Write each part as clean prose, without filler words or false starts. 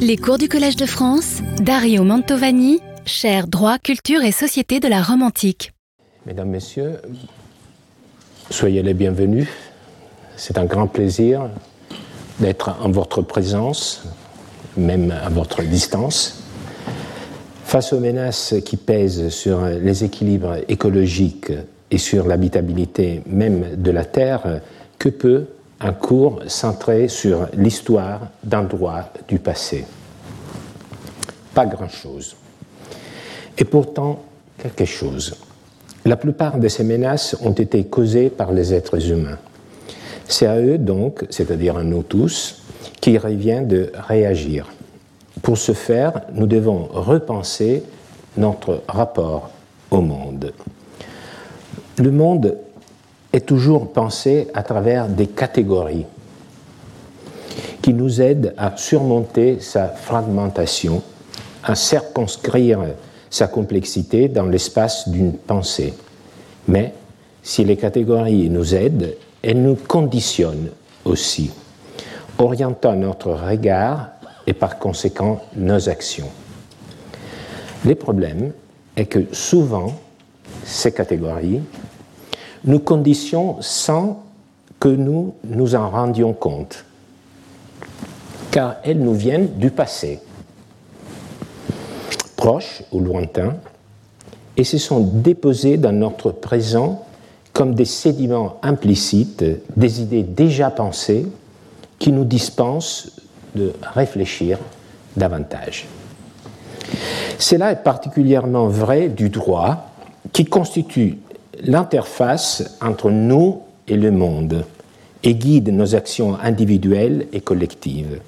Les cours du Collège de France, Dario Mantovani, chaire Droit, Culture et Société de la Rome antique. Mesdames, Messieurs, soyez les bienvenus. C'est un grand plaisir d'être en votre présence, même à votre distance. Face aux menaces qui pèsent sur les équilibres écologiques et sur l'habitabilité même de la Terre, que peut un cours centré sur l'histoire d'un droit du passé? Pas grand-chose. Et pourtant, quelque chose. La plupart de ces menaces ont été causées par les êtres humains. C'est à eux donc, c'est-à-dire à nous tous, qu'il revient de réagir. Pour ce faire, nous devons repenser notre rapport au monde. Le monde est toujours pensé à travers des catégories qui nous aident à surmonter sa fragmentation, à circonscrire sa complexité dans l'espace d'une pensée. Mais si les catégories nous aident, elles nous conditionnent aussi, orientant notre regard et par conséquent nos actions. Le problème est que souvent, ces catégories nous conditionnent sans que nous nous en rendions compte, car elles nous viennent du passé, proche ou lointain, et se sont déposées dans notre présent comme des sédiments implicites, des idées déjà pensées qui nous dispensent de réfléchir davantage. Cela est particulièrement vrai du droit, qui constitue l'interface entre nous et le monde et guide nos actions individuelles et collectives.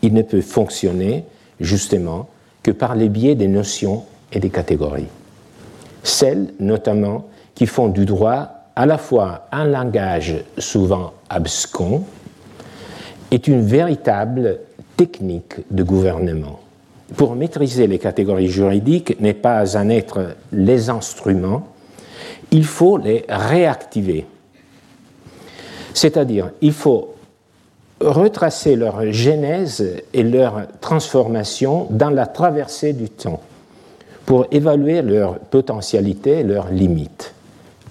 Il ne peut fonctionner, justement, que par les biais des notions et des catégories. Celles, notamment, qui font du droit à la fois un langage souvent abscons est une véritable technique de gouvernement. Pour maîtriser les catégories juridiques, n'est pas en être les instruments, il faut les réactiver. C'est-à-dire, il faut retracer leur genèse et leur transformation dans la traversée du temps pour évaluer leurs potentialités et leurs limites.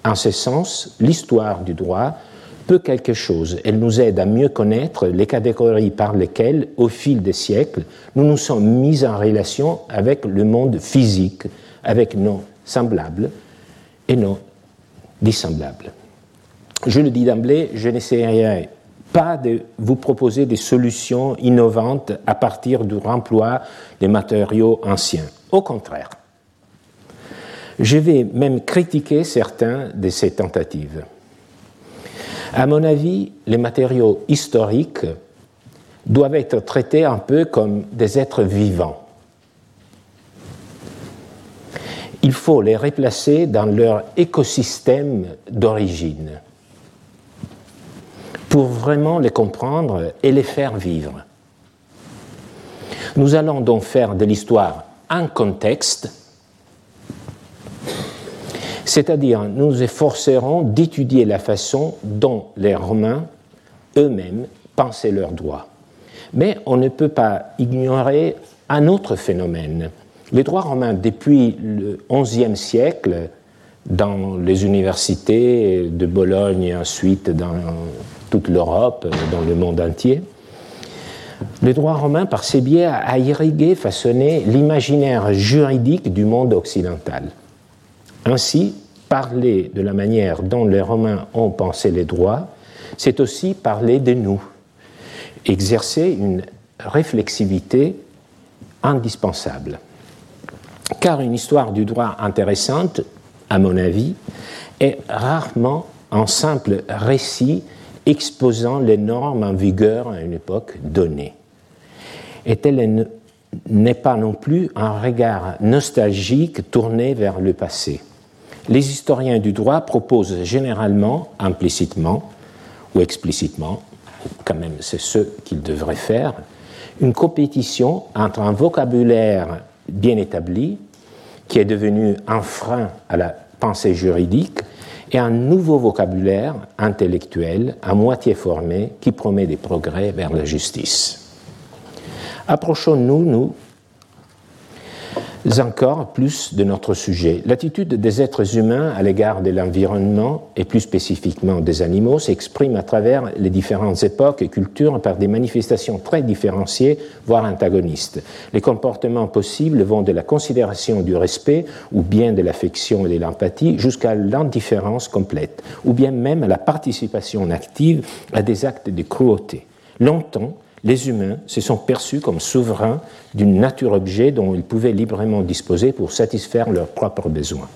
En ce sens, l'histoire du droit peut quelque chose. Elle nous aide à mieux connaître les catégories par lesquelles, au fil des siècles, nous nous sommes mis en relation avec le monde physique, avec nos semblables et nos dissemblables. Je le dis d'emblée, je n'essaierai pas de vous proposer des solutions innovantes à partir du remploi des matériaux anciens. Au contraire, je vais même critiquer certains de ces tentatives. À mon avis, les matériaux historiques doivent être traités un peu comme des êtres vivants. Il faut les replacer dans leur écosystème d'origine pour vraiment les comprendre et les faire vivre. Nous allons donc faire de l'histoire un contexte, c'est-à-dire nous efforcerons d'étudier la façon dont les Romains eux-mêmes pensaient leurs droits. Mais on ne peut pas ignorer un autre phénomène. Les droits romains, depuis le XIe siècle, dans les universités de Bologne et ensuite dans toute l'Europe, dans le monde entier, le droit romain, par ses biais, a irrigué, façonné l'imaginaire juridique du monde occidental. Ainsi, parler de la manière dont les Romains ont pensé les droits, c'est aussi parler de nous, exercer une réflexivité indispensable. Car une histoire du droit intéressante, à mon avis, est rarement un simple récit exposant les normes en vigueur à une époque donnée. Et elle n'est pas non plus un regard nostalgique tourné vers le passé. Les historiens du droit proposent généralement, implicitement ou explicitement, quand même c'est ce qu'ils devraient faire, une compétition entre un vocabulaire bien établi, qui est devenu un frein à la pensée juridique, et un nouveau vocabulaire intellectuel à moitié formé qui promet des progrès vers la justice. Approchons-nous, encore plus de notre sujet. L'attitude des êtres humains à l'égard de l'environnement, et plus spécifiquement des animaux, s'exprime à travers les différentes époques et cultures par des manifestations très différenciées, voire antagonistes. Les comportements possibles vont de la considération du respect, ou bien de l'affection et de l'empathie, jusqu'à l'indifférence complète, ou bien même à la participation active à des actes de cruauté. Longtemps, les humains se sont perçus comme souverains d'une nature-objet dont ils pouvaient librement disposer pour satisfaire leurs propres besoins,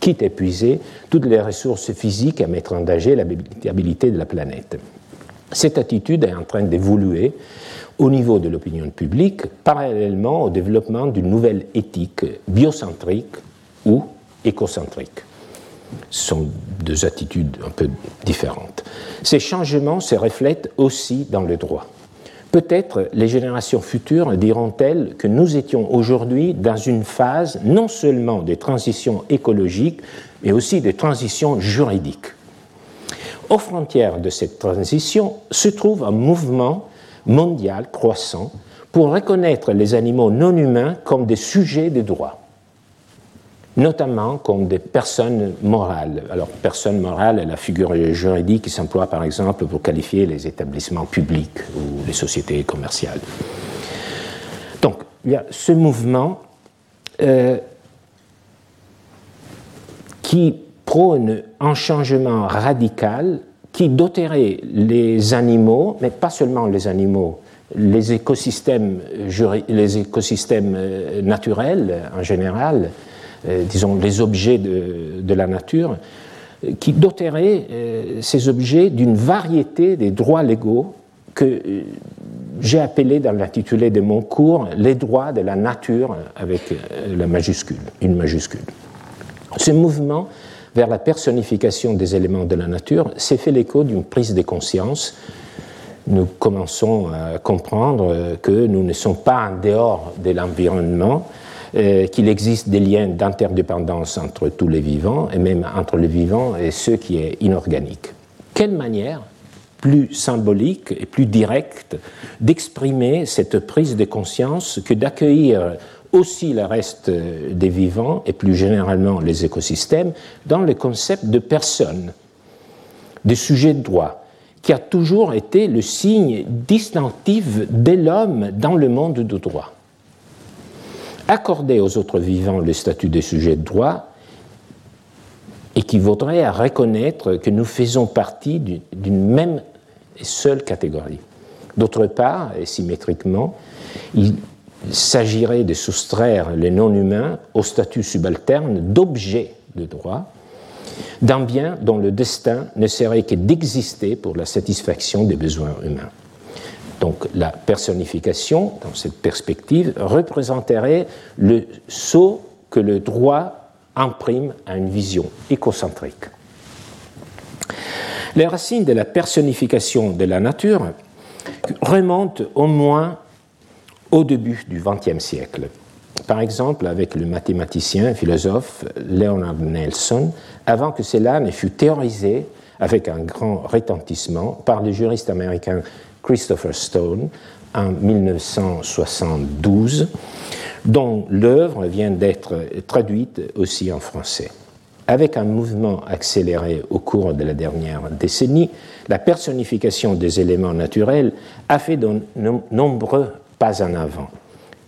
quitte à épuiser toutes les ressources physiques à mettre en danger l'habitabilité de la planète. Cette attitude est en train d'évoluer au niveau de l'opinion publique, parallèlement au développement d'une nouvelle éthique biocentrique ou écocentrique. Ce sont deux attitudes un peu différentes. Ces changements se reflètent aussi dans le droit. Peut-être les générations futures diront-elles que nous étions aujourd'hui dans une phase non seulement de transition écologique, mais aussi de transition juridique. Aux frontières de cette transition se trouve un mouvement mondial croissant pour reconnaître les animaux non humains comme des sujets de droit, notamment comme des personnes morales. Alors, personne morale est la figure juridique qui s'emploie, par exemple, pour qualifier les établissements publics ou les sociétés commerciales. Donc, il y a ce mouvement qui prône un changement radical qui doterait les animaux, mais pas seulement les animaux, les écosystèmes naturels en général, disons les objets de la nature, qui doterait ces objets d'une variété des droits légaux que j'ai appelés dans l'intitulé de mon cours les droits de la nature avec une majuscule. Ce mouvement vers la personnification des éléments de la nature s'est fait l'écho d'une prise de conscience. Nous commençons à comprendre que nous ne sommes pas en dehors de l'environnement, qu'il existe des liens d'interdépendance entre tous les vivants, et même entre les vivants et ceux qui est inorganique. Quelle manière plus symbolique et plus directe d'exprimer cette prise de conscience que d'accueillir aussi le reste des vivants, et plus généralement les écosystèmes, dans le concept de personne, de sujet de droit, qui a toujours été le signe distinctif de l'homme dans le monde du droit. Accorder aux autres vivants le statut de sujet de droit équivaudrait à reconnaître que nous faisons partie d'une même et seule catégorie. D'autre part, et symétriquement, il s'agirait de soustraire les non-humains au statut subalterne d'objet de droit, d'un bien dont le destin ne serait que d'exister pour la satisfaction des besoins humains. Donc la personnification, dans cette perspective, représenterait le sceau que le droit imprime à une vision écocentrique. Les racines de la personnification de la nature remontent au moins au début du XXe siècle. Par exemple, avec le mathématicien et philosophe Leonard Nelson, avant que cela ne fût théorisé avec un grand retentissement par le juriste américain Christopher Stone, en 1972, dont l'œuvre vient d'être traduite aussi en français. Avec un mouvement accéléré au cours de la dernière décennie, la personnification des éléments naturels a fait de nombreux pas en avant.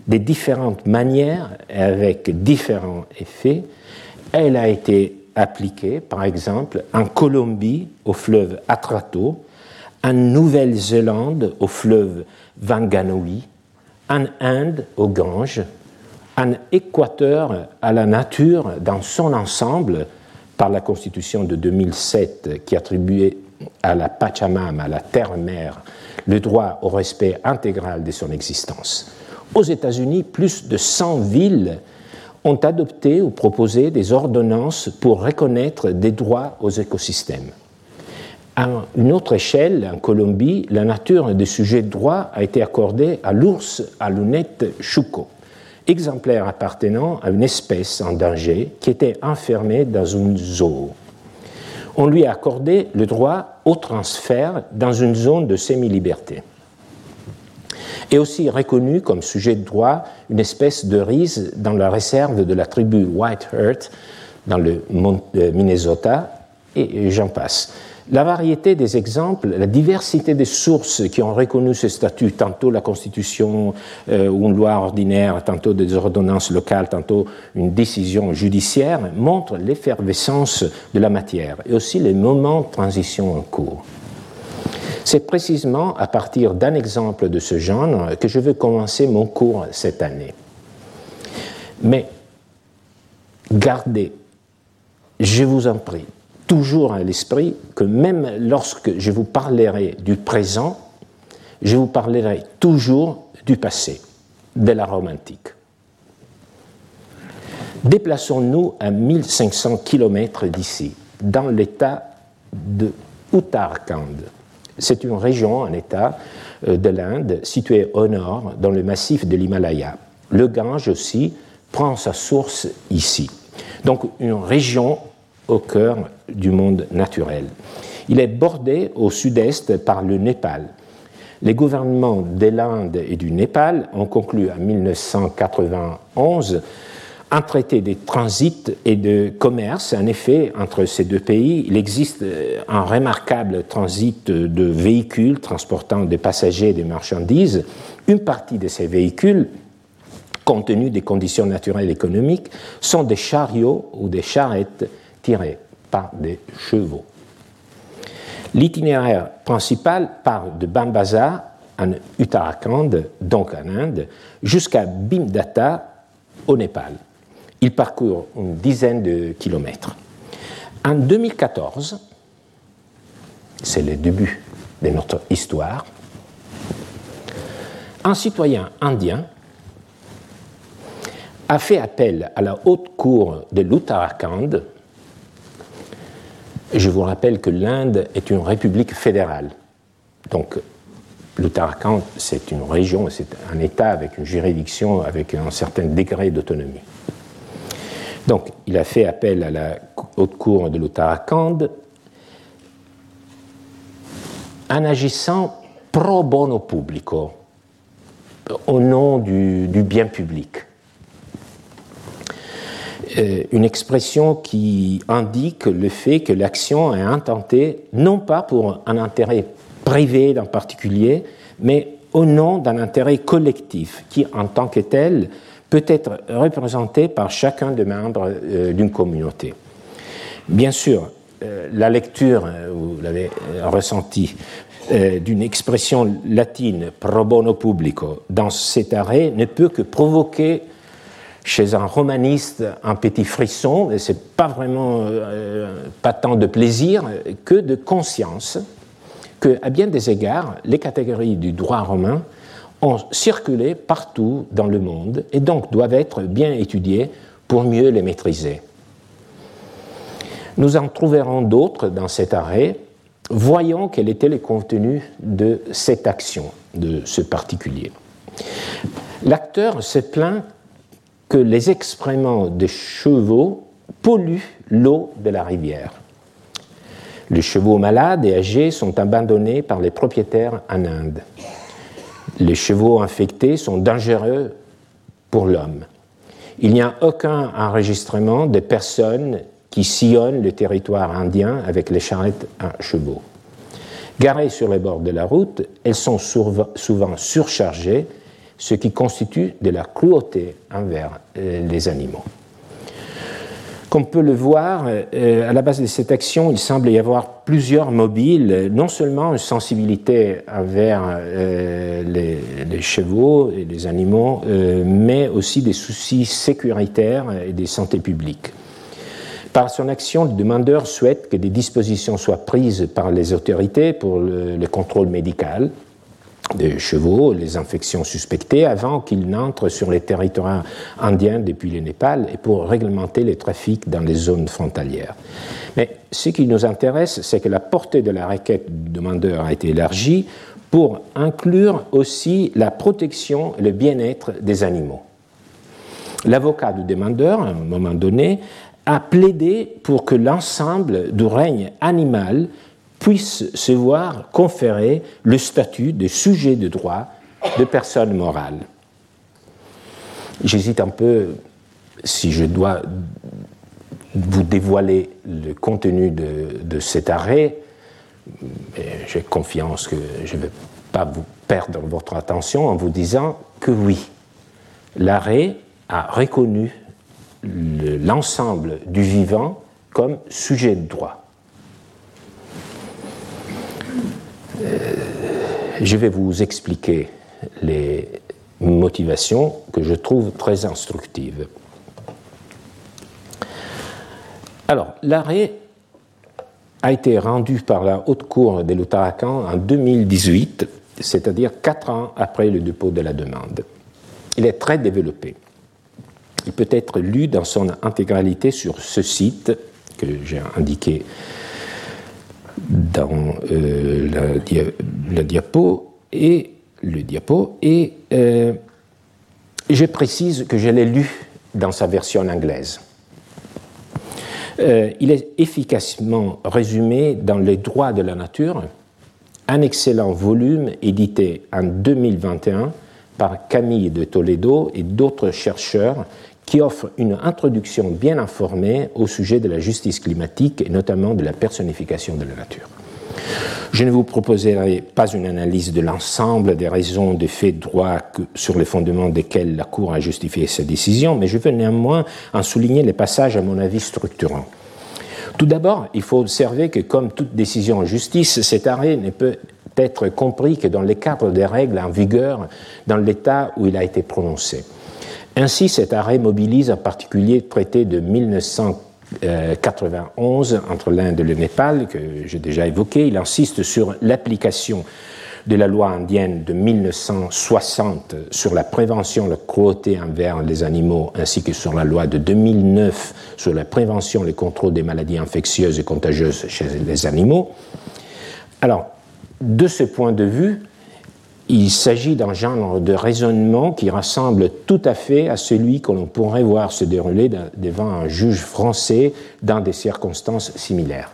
De différentes manières et avec différents effets, elle a été appliquée, par exemple, en Colombie, au fleuve Atrato, en Nouvelle-Zélande, au fleuve Whanganui, en Inde, au Gange, en Équateur, à la nature dans son ensemble, par la Constitution de 2007 qui attribuait à la Pachamama, à la terre-mère, le droit au respect intégral de son existence. Aux États-Unis, plus de 100 villes ont adopté ou proposé des ordonnances pour reconnaître des droits aux écosystèmes. À une autre échelle, en Colombie, la nature des sujets de droit a été accordée à l'ours à lunettes Chucho, exemplaire appartenant à une espèce en danger qui était enfermée dans une zoo. On lui a accordé le droit au transfert dans une zone de semi-liberté. et aussi reconnu comme sujet de droit une espèce de rise dans la réserve de la tribu White Earth dans le Minnesota, et j'en passe. La variété des exemples, la diversité des sources qui ont reconnu ce statut, tantôt la Constitution ou une loi ordinaire, tantôt des ordonnances locales, tantôt une décision judiciaire, montre l'effervescence de la matière et aussi les moments de transition en cours. C'est précisément à partir d'un exemple de ce genre que je veux commencer mon cours cette année. Mais gardez, je vous en prie, toujours à l'esprit que même lorsque je vous parlerai du présent, je vous parlerai toujours du passé, de la Rome antique. Déplaçons-nous à 1500 km d'ici, dans l'état de Uttarakhand. C'est une région, un état de l'Inde, située au nord, dans le massif de l'Himalaya. Le Gange aussi prend sa source ici. Donc une région au cœur du monde naturel. Il est bordé au sud-est par le Népal. Les gouvernements de l'Inde et du Népal ont conclu en 1991 un traité de transit et de commerce. En effet, entre ces deux pays, il existe un remarquable transit de véhicules transportant des passagers et des marchandises. Une partie de ces véhicules, compte tenu des conditions naturelles et économiques, sont des chariots ou des charrettes tirés par des chevaux. L'itinéraire principal part de Bambaza, en Uttarakhand, donc en Inde, jusqu'à Bimdata, au Népal. Il parcourt une dizaine de kilomètres. En 2014, c'est le début de notre histoire, un citoyen indien a fait appel à la haute cour de l'Uttarakhand. Je vous rappelle que l'Inde est une république fédérale. Donc, l'Uttarakhand, c'est une région, c'est un État avec une juridiction, avec un certain degré d'autonomie. Donc, il a fait appel à la haute cour de l'Uttarakhand en agissant pro bono publico, au nom du bien public. Une expression qui indique le fait que l'action est intentée non pas pour un intérêt privé d'un particulier, mais au nom d'un intérêt collectif qui, en tant que tel, peut être représenté par chacun des membres d'une communauté. Bien sûr, la lecture, vous l'avez ressenti, d'une expression latine pro bono publico dans cet arrêt ne peut que provoquer chez un romaniste, un petit frisson, et c'est pas vraiment pas tant de plaisir que de conscience que, à bien des égards, les catégories du droit romain ont circulé partout dans le monde et donc doivent être bien étudiées pour mieux les maîtriser. Nous en trouverons d'autres dans cet arrêt. Voyons quel était le contenu de cette action, de ce particulier. L'acteur se plaint que les excréments des chevaux polluent l'eau de la rivière. Les chevaux malades et âgés sont abandonnés par les propriétaires en Inde. Les chevaux infectés sont dangereux pour l'homme. Il n'y a aucun enregistrement des personnes qui sillonnent le territoire indien avec les charrettes à chevaux. Garées sur les bords de la route, elles sont souvent surchargées, ce qui constitue de la cruauté envers les animaux. Comme on peut le voir, à la base de cette action, il semble y avoir plusieurs mobiles, non seulement une sensibilité envers les chevaux et les animaux, mais aussi des soucis sécuritaires et de santé publique. Par son action, le demandeur souhaite que des dispositions soient prises par les autorités pour le contrôle médical des chevaux, les infections suspectées, avant qu'ils n'entrent sur les territoires indiens depuis le Népal et pour réglementer les trafics dans les zones frontalières. Mais ce qui nous intéresse, c'est que la portée de la requête du demandeur a été élargie pour inclure aussi la protection et le bien-être des animaux. L'avocat du demandeur, à un moment donné, a plaidé pour que l'ensemble du règne animal puissent se voir conférer le statut de sujet de droit de personnes morales. J'hésite un peu si je dois vous dévoiler le contenu de cet arrêt. J'ai confiance que je ne vais pas vous perdre votre attention en vous disant que oui, l'arrêt a reconnu l'ensemble du vivant comme sujet de droit. Je vais vous expliquer les motivations que je trouve très instructives. Alors, l'arrêt a été rendu par la Haute Cour de l'Uttarakhand en 2018, c'est-à-dire 4 ans après le dépôt de la demande. Il est très développé. Il peut être lu dans son intégralité sur ce site que j'ai indiqué dans le diapo, et je précise que je l'ai lu dans sa version anglaise. Il est efficacement résumé dans Les droits de la nature, un excellent volume édité en 2021 par Camille de Toledo et d'autres chercheurs qui offre une introduction bien informée au sujet de la justice climatique et notamment de la personnification de la nature. Je ne vous proposerai pas une analyse de l'ensemble des raisons des faits droits sur les fondements desquels la Cour a justifié sa décision, mais je veux néanmoins en souligner les passages à mon avis structurants. Tout d'abord, il faut observer que comme toute décision en justice, cet arrêt ne peut être compris que dans le cadre des règles en vigueur dans l'État où il a été prononcé. Ainsi, cet arrêt mobilise en particulier le traité de 1991 entre l'Inde et le Népal, que j'ai déjà évoqué. Il insiste sur l'application de la loi indienne de 1960 sur la prévention de la cruauté envers les animaux, ainsi que sur la loi de 2009 sur la prévention et le contrôle des maladies infectieuses et contagieuses chez les animaux. Alors, de ce point de vue, il s'agit d'un genre de raisonnement qui ressemble tout à fait à celui que l'on pourrait voir se dérouler devant un juge français dans des circonstances similaires.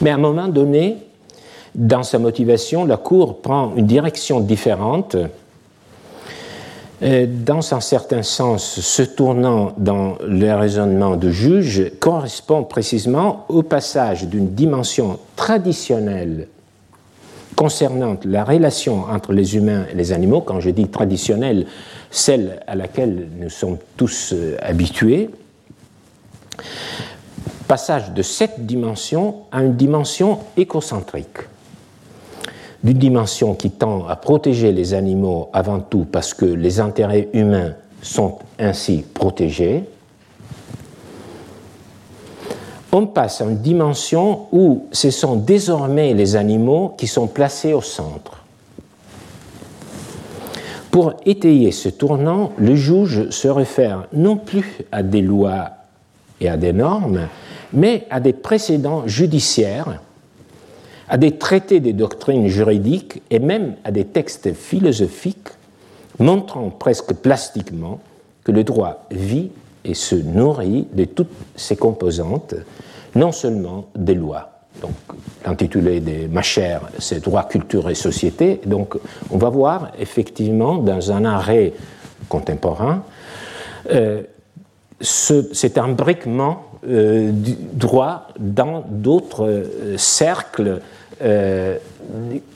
Mais à un moment donné, dans sa motivation, la Cour prend une direction différente, dans un certain sens, se tournant dans le raisonnement de juge, correspond précisément au passage d'une dimension traditionnelle concernant la relation entre les humains et les animaux, quand je dis traditionnelle, celle à laquelle nous sommes tous habitués, passage de cette dimension à une dimension écocentrique, d'une dimension qui tend à protéger les animaux avant tout parce que les intérêts humains sont ainsi protégés. On passe à une dimension où ce sont désormais les animaux qui sont placés au centre. Pour étayer ce tournant, le juge se réfère non plus à des lois et à des normes, mais à des précédents judiciaires, à des traités des doctrines juridiques et même à des textes philosophiques montrant presque plastiquement que le droit vit et se nourrit de toutes ses composantes, non seulement des lois. Donc, l'intitulé de ma chère, c'est « Droit, culture et société ». Donc, on va voir effectivement dans un arrêt contemporain cet imbriquement du droit dans d'autres cercles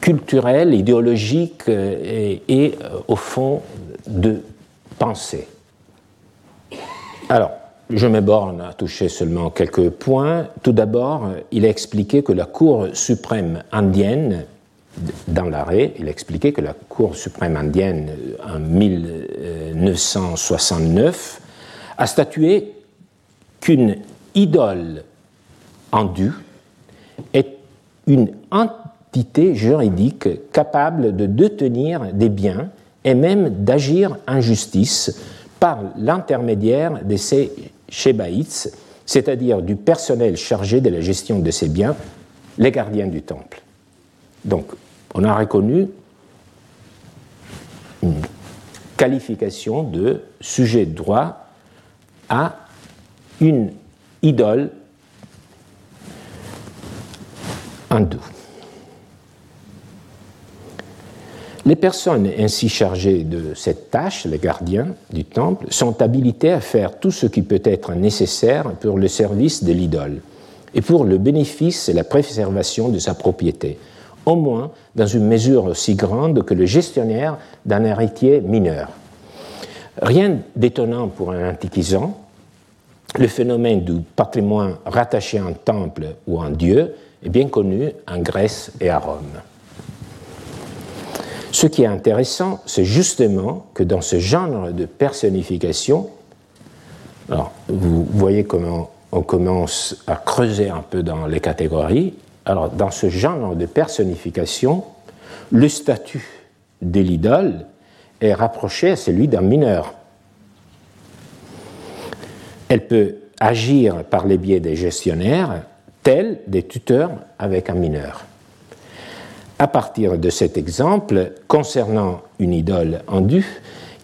culturels, idéologiques et au fond de pensée. Alors, je me borne à toucher seulement quelques points. Tout d'abord, il est expliqué que la Cour suprême indienne, dans l'arrêt, il est expliqué que la Cour suprême indienne, en 1969, a statué qu'une idole hindoue est une entité juridique capable de détenir des biens et même d'agir en justice par l'intermédiaire de ces shebaïts, c'est-à-dire du personnel chargé de la gestion de ces biens, les gardiens du temple. Donc, on a reconnu une qualification de sujet de droit à une idole hindoue. Les personnes ainsi chargées de cette tâche, les gardiens du temple, sont habilitées à faire tout ce qui peut être nécessaire pour le service de l'idole et pour le bénéfice et la préservation de sa propriété, au moins dans une mesure aussi grande que le gestionnaire d'un héritier mineur. Rien d'étonnant pour un antiquisant, le phénomène du patrimoine rattaché à un temple ou à un dieu est bien connu en Grèce et à Rome. Ce qui est intéressant, c'est justement que dans ce genre de personnification, alors vous voyez comment on commence à creuser un peu dans les catégories, alors dans ce genre de personnification, le statut de l'idole est rapproché à celui d'un mineur. Elle peut agir par les biais des gestionnaires, tels des tuteurs avec un mineur. À partir de cet exemple, concernant une idole hindoue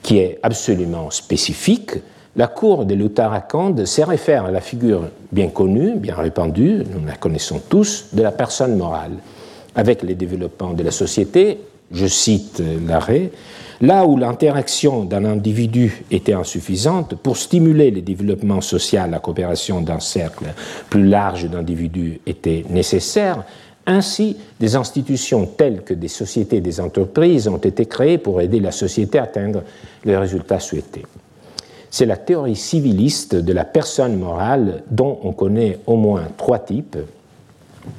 qui est absolument spécifique, la cour de l'Uttarakhand se réfère à la figure bien connue, bien répandue, nous la connaissons tous, de la personne morale. Avec les développements de la société, je cite l'arrêt, là où l'interaction d'un individu était insuffisante pour stimuler le développement social, la coopération d'un cercle plus large d'individus était nécessaire. Ainsi, des institutions telles que des sociétés et des entreprises ont été créées pour aider la société à atteindre les résultats souhaités. C'est la théorie civiliste de la personne morale dont on connaît au moins trois types.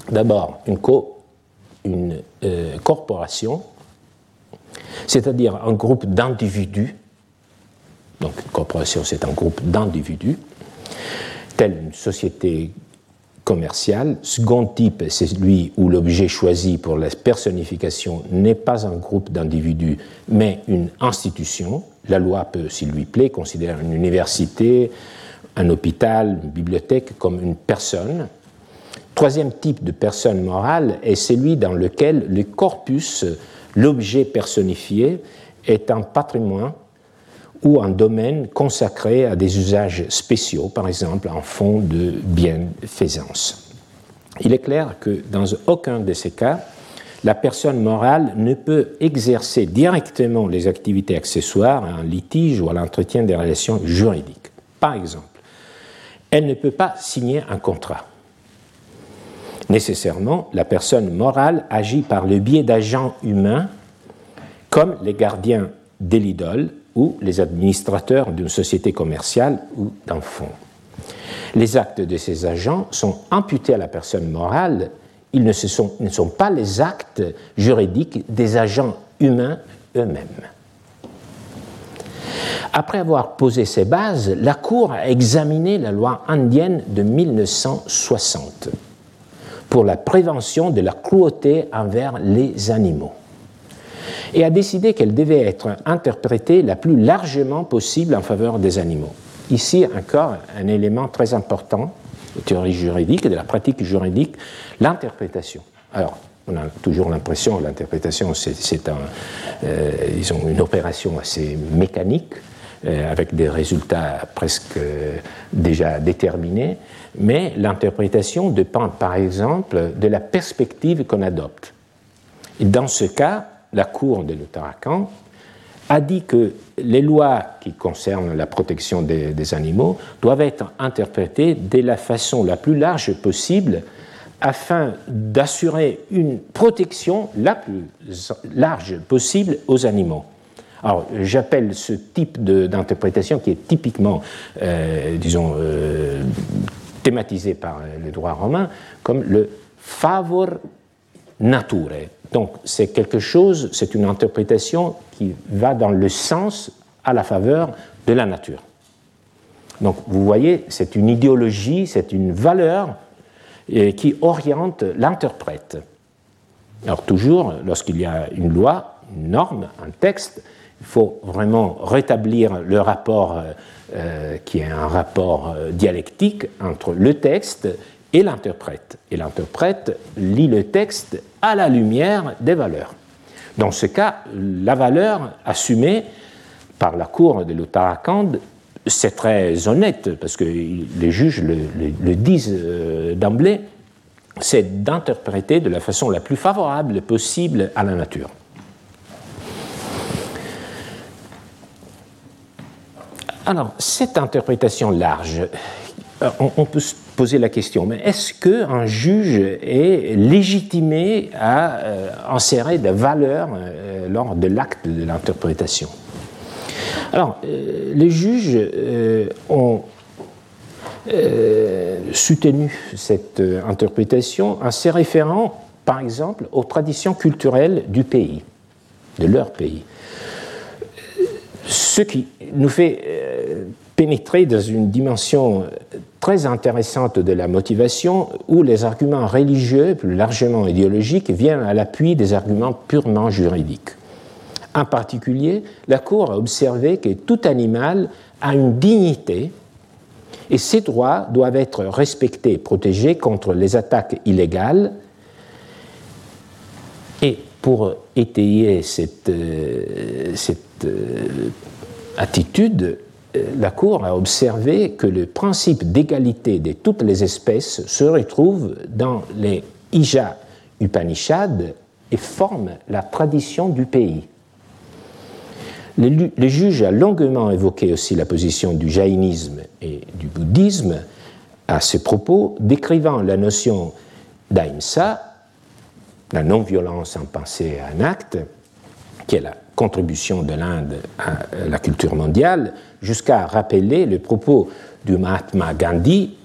D'abord, une corporation, c'est-à-dire un groupe d'individus, donc une corporation c'est un groupe d'individus, telle une société commerciale. Second type, c'est celui où l'objet choisi pour la personnification n'est pas un groupe d'individus, mais une institution. La loi peut, s'il lui plaît, considérer une université, un hôpital, une bibliothèque comme une personne. Troisième type de personne morale est celui dans lequel le corpus, l'objet personnifié, est un patrimoine ou un domaine consacré à des usages spéciaux, par exemple en fonds de bienfaisance. Il est clair que dans aucun de ces cas, la personne morale ne peut exercer directement les activités accessoires à un litige ou à l'entretien des relations juridiques. Par exemple, elle ne peut pas signer un contrat. Nécessairement, la personne morale agit par le biais d'agents humains comme les gardiens de l'idole ou les administrateurs d'une société commerciale ou d'un fonds. Les actes de ces agents sont imputés à la personne morale, ils ne sont pas les actes juridiques des agents humains eux-mêmes. Après avoir posé ces bases, la Cour a examiné la loi indienne de 1960 pour la prévention de la cruauté envers les animaux et a décidé qu'elle devait être interprétée la plus largement possible en faveur des animaux. Ici, encore, un élément très important de la théorie juridique et de la pratique juridique, l'interprétation. Alors, on a toujours l'impression que l'interprétation, c'est une opération assez mécanique, avec des résultats presque déjà déterminés, mais l'interprétation dépend, par exemple, de la perspective qu'on adopte. Et dans ce cas, la Cour de l'Uttarakhand a dit que les lois qui concernent la protection des animaux doivent être interprétées de la façon la plus large possible afin d'assurer une protection la plus large possible aux animaux. Alors, j'appelle ce type d'interprétation qui est typiquement, thématisé par le droit romain comme le favor naturae. Donc, c'est quelque chose, c'est une interprétation qui va dans le sens à la faveur de la nature. Donc, vous voyez, c'est une idéologie, c'est une valeur qui oriente l'interprète. Alors, toujours, lorsqu'il y a une loi, une norme, un texte, il faut vraiment rétablir le rapport qui est un rapport dialectique entre le texte et l'interprète. Et l'interprète lit le texte à la lumière des valeurs. Dans ce cas, la valeur assumée par la Cour de l'Uttarakhand, c'est très honnête, parce que les juges le disent d'emblée, c'est d'interpréter de la façon la plus favorable possible à la nature. Alors, cette interprétation large, on peut se poser la question, mais est-ce qu'un juge est légitimé à insérer des valeurs lors de l'acte de l'interprétation? Alors, les juges ont soutenu cette interprétation en se référant, par exemple, aux traditions culturelles du pays, de leur pays. Ce qui nous fait pénétrer dans une dimension très intéressante de la motivation où les arguments religieux, plus largement idéologiques, viennent à l'appui des arguments purement juridiques. En particulier, la Cour a observé que tout animal a une dignité et ses droits doivent être respectés et protégés contre les attaques illégales. Et pour étayer cette attitude, la Cour a observé que le principe d'égalité de toutes les espèces se retrouve dans les Ija Upanishads et forme la tradition du pays. Le juge a longuement évoqué aussi la position du jaïnisme et du bouddhisme à ce propos, décrivant la notion d'ahimsa, la non-violence en pensée et en acte, qui est la contribution de l'Inde à la culture mondiale, jusqu'à rappeler le propos du Mahatma Gandhi,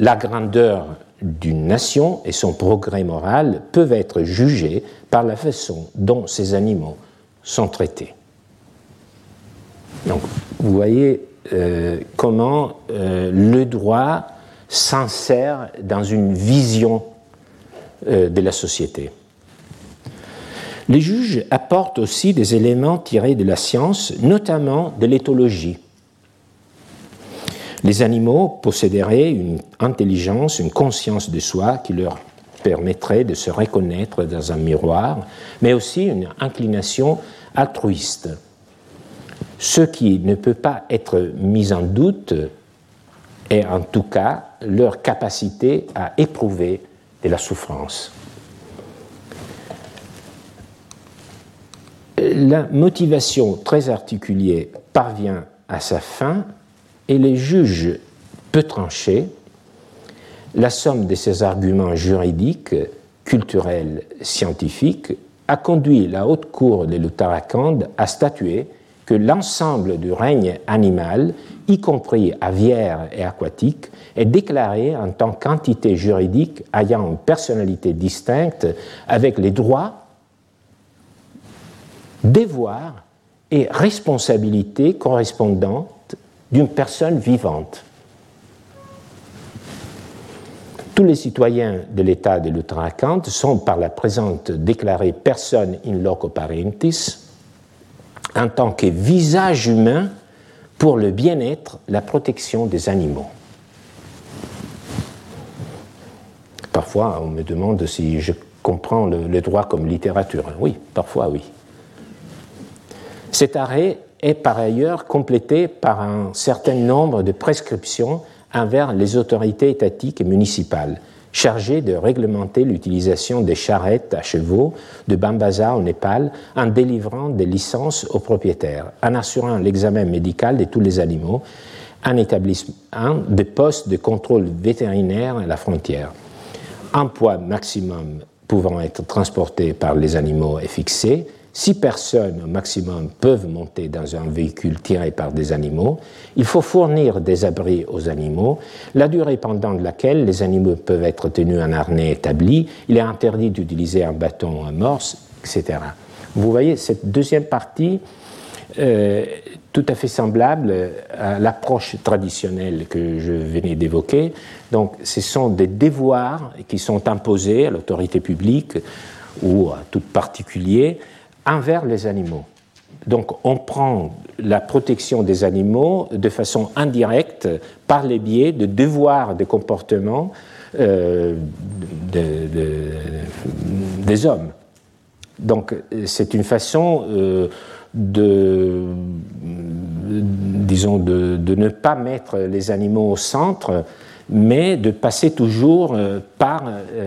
la grandeur d'une nation et son progrès moral peuvent être jugés par la façon dont ces animaux sont traités. Donc, vous voyez comment le droit s'insère dans une vision de la société. Les juges apportent aussi des éléments tirés de la science, notamment de l'éthologie. Les animaux posséderaient une intelligence, une conscience de soi qui leur permettrait de se reconnaître dans un miroir, mais aussi une inclination altruiste. Ce qui ne peut pas être mis en doute est en tout cas leur capacité à éprouver de la souffrance. La motivation très articulée parvient à sa fin et le juge peut trancher. La somme de ces arguments juridiques, culturels, scientifiques a conduit la haute cour de l'Uttarakhand à statuer que l'ensemble du règne animal, y compris aviaire et aquatique, est déclaré en tant qu'entité juridique ayant une personnalité distincte avec les droits, devoirs et responsabilités correspondantes d'une personne vivante. Tous les citoyens de l'État de l'Uttarakhand sont par la présente déclarés personnes in loco parentis, en tant que visage humain pour le bien-être, la protection des animaux. Parfois, on me demande si je comprends le droit comme littérature. Oui, parfois oui. Cet arrêt est par ailleurs complété par un certain nombre de prescriptions envers les autorités étatiques et municipales, chargé de réglementer l'utilisation des charrettes à chevaux de Bambaza au Népal en délivrant des licences aux propriétaires, en assurant l'examen médical de tous les animaux, en établissant des postes de contrôle vétérinaire à la frontière. Un poids maximum pouvant être transporté par les animaux est fixé. 6 personnes au maximum peuvent monter dans un véhicule tiré par des animaux. Il faut fournir des abris aux animaux. La durée pendant laquelle les animaux peuvent être tenus en harnais établi, il est interdit d'utiliser un bâton ou un morse, etc. Vous voyez, cette deuxième partie tout à fait semblable à l'approche traditionnelle que je venais d'évoquer. Donc, ce sont des devoirs qui sont imposés à l'autorité publique ou à tout particulier, envers les animaux. Donc on prend la protection des animaux de façon indirecte par les biais de devoirs de comportement des hommes. Donc c'est une façon de ne pas mettre les animaux au centre, mais de passer toujours par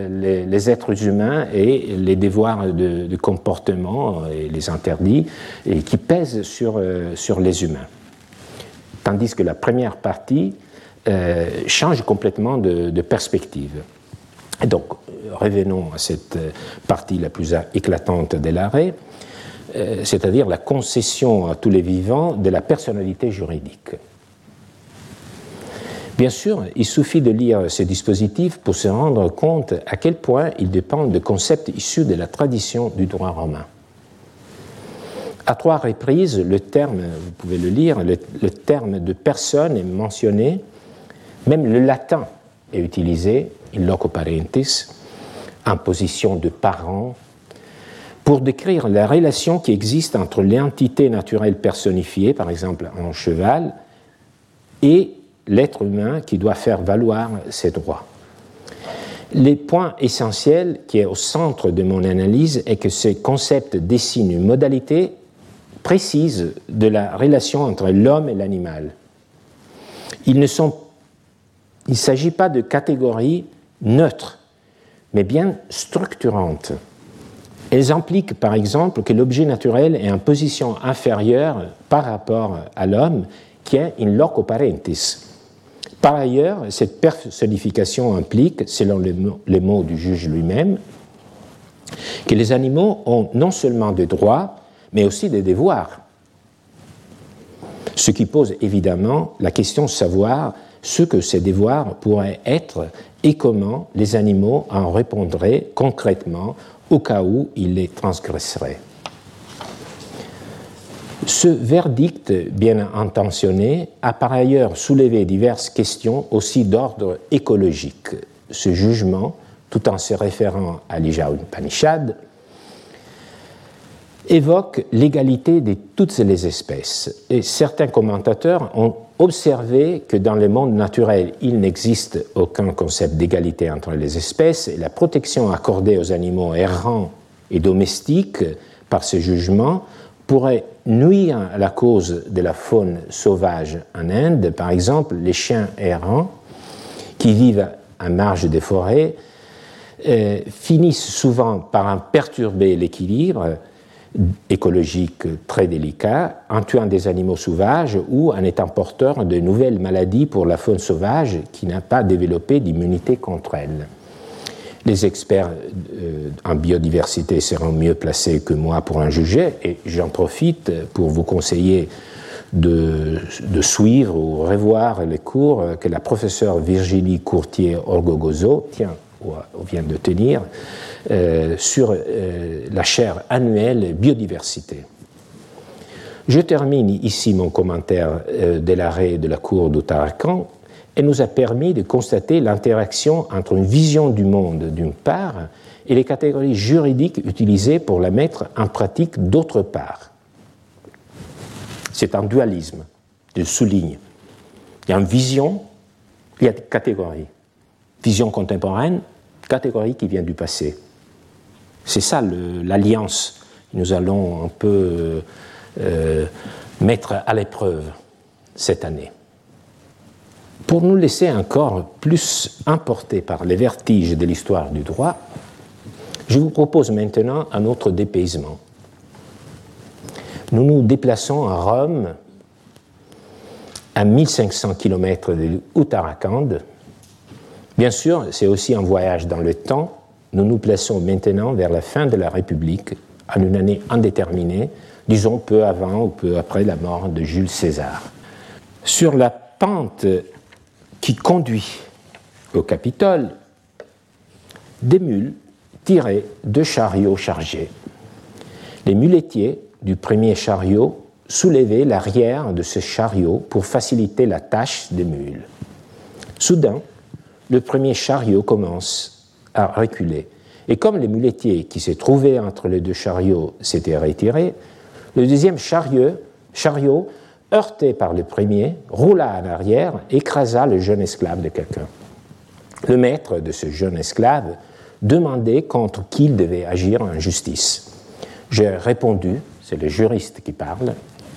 les êtres humains et les devoirs de comportement et les interdits et qui pèsent sur les humains. tandis que la première partie change complètement de perspective. Et donc, revenons à cette partie la plus éclatante de l'arrêt, c'est-à-dire la concession à tous les vivants de la personnalité juridique. Bien sûr, il suffit de lire ces dispositifs pour se rendre compte à quel point ils dépendent de concepts issus de la tradition du droit romain. À trois reprises, le terme, vous pouvez le lire, le terme de personne est mentionné, même le latin est utilisé, in loco parentis, en position de parent, pour décrire la relation qui existe entre l'entité naturelle personnifiée, par exemple en cheval, et l'être humain qui doit faire valoir ses droits. Les points essentiels qui est au centre de mon analyse est que ce concept dessine une modalité précise de la relation entre l'homme et l'animal. Il ne s'agit pas de catégories neutres, mais bien structurantes. Elles impliquent, par exemple, que l'objet naturel est en position inférieure par rapport à l'homme, qui est in loco parentis. Par ailleurs, cette personnification implique, selon les mots du juge lui-même, que les animaux ont non seulement des droits, mais aussi des devoirs. Ce qui pose évidemment la question de savoir ce que ces devoirs pourraient être et comment les animaux en répondraient concrètement au cas où ils les transgresseraient. Ce verdict bien intentionné a par ailleurs soulevé diverses questions aussi d'ordre écologique. Ce jugement, tout en se référant à l'Upanishad, évoque l'égalité de toutes les espèces. Et certains commentateurs ont observé que dans le monde naturel, il n'existe aucun concept d'égalité entre les espèces et la protection accordée aux animaux errants et domestiques par ce jugement pourrait nuire à la cause de la faune sauvage en Inde, par exemple les chiens errants qui vivent à marge des forêts finissent souvent par en perturber l'équilibre écologique très délicat en tuant des animaux sauvages ou en étant porteurs de nouvelles maladies pour la faune sauvage qui n'a pas développé d'immunité contre elle. Les experts en biodiversité seront mieux placés que moi pour en juger et j'en profite pour vous conseiller de suivre ou revoir les cours que la professeure Virginie Courtier-Orgogozo tient ou vient de tenir sur la chaire annuelle biodiversité. Je termine ici mon commentaire de l'arrêt de la cour d'Uttarakhand. Elle nous a permis de constater l'interaction entre une vision du monde d'une part et les catégories juridiques utilisées pour la mettre en pratique d'autre part. C'est un dualisme, je souligne. Il y a une vision, il y a des catégories. Vision contemporaine, catégorie qui vient du passé. C'est ça l'alliance que nous allons un peu mettre à l'épreuve cette année. Pour nous laisser encore plus emportés par les vertiges de l'histoire du droit, je vous propose maintenant un autre dépaysement. Nous nous déplaçons à Rome, à 1500 km de Uttarakhand. Bien sûr, c'est aussi un voyage dans le temps. Nous nous plaçons maintenant vers la fin de la République, en une année indéterminée, disons peu avant ou peu après la mort de Jules César. Sur la pente qui conduit au Capitole, des mules tiraient deux chariots chargés. Les muletiers du premier chariot soulevaient l'arrière de ce chariot pour faciliter la tâche des mules. Soudain, le premier chariot commence à reculer. Et comme les muletiers qui se trouvaient entre les deux chariots s'étaient retirés, le deuxième chariot heurté par le premier, roula en arrière, écrasa le jeune esclave de quelqu'un. Le maître de ce jeune esclave demandait contre qui il devait agir en justice. J'ai répondu, c'est le juriste qui parle,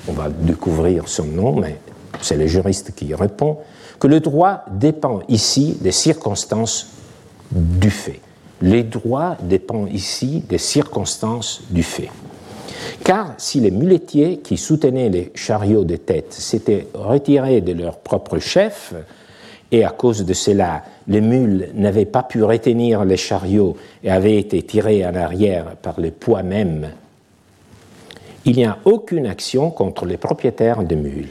on va découvrir son nom, mais c'est le juriste qui répond, que le droit dépend ici des circonstances du fait. Les droits dépendent ici des circonstances du fait. Car si les muletiers qui soutenaient les chariots de tête s'étaient retirés de leur propre chef, et à cause de cela, les mules n'avaient pas pu retenir les chariots et avaient été tirées en arrière par le poids même, il n'y a aucune action contre les propriétaires de mules.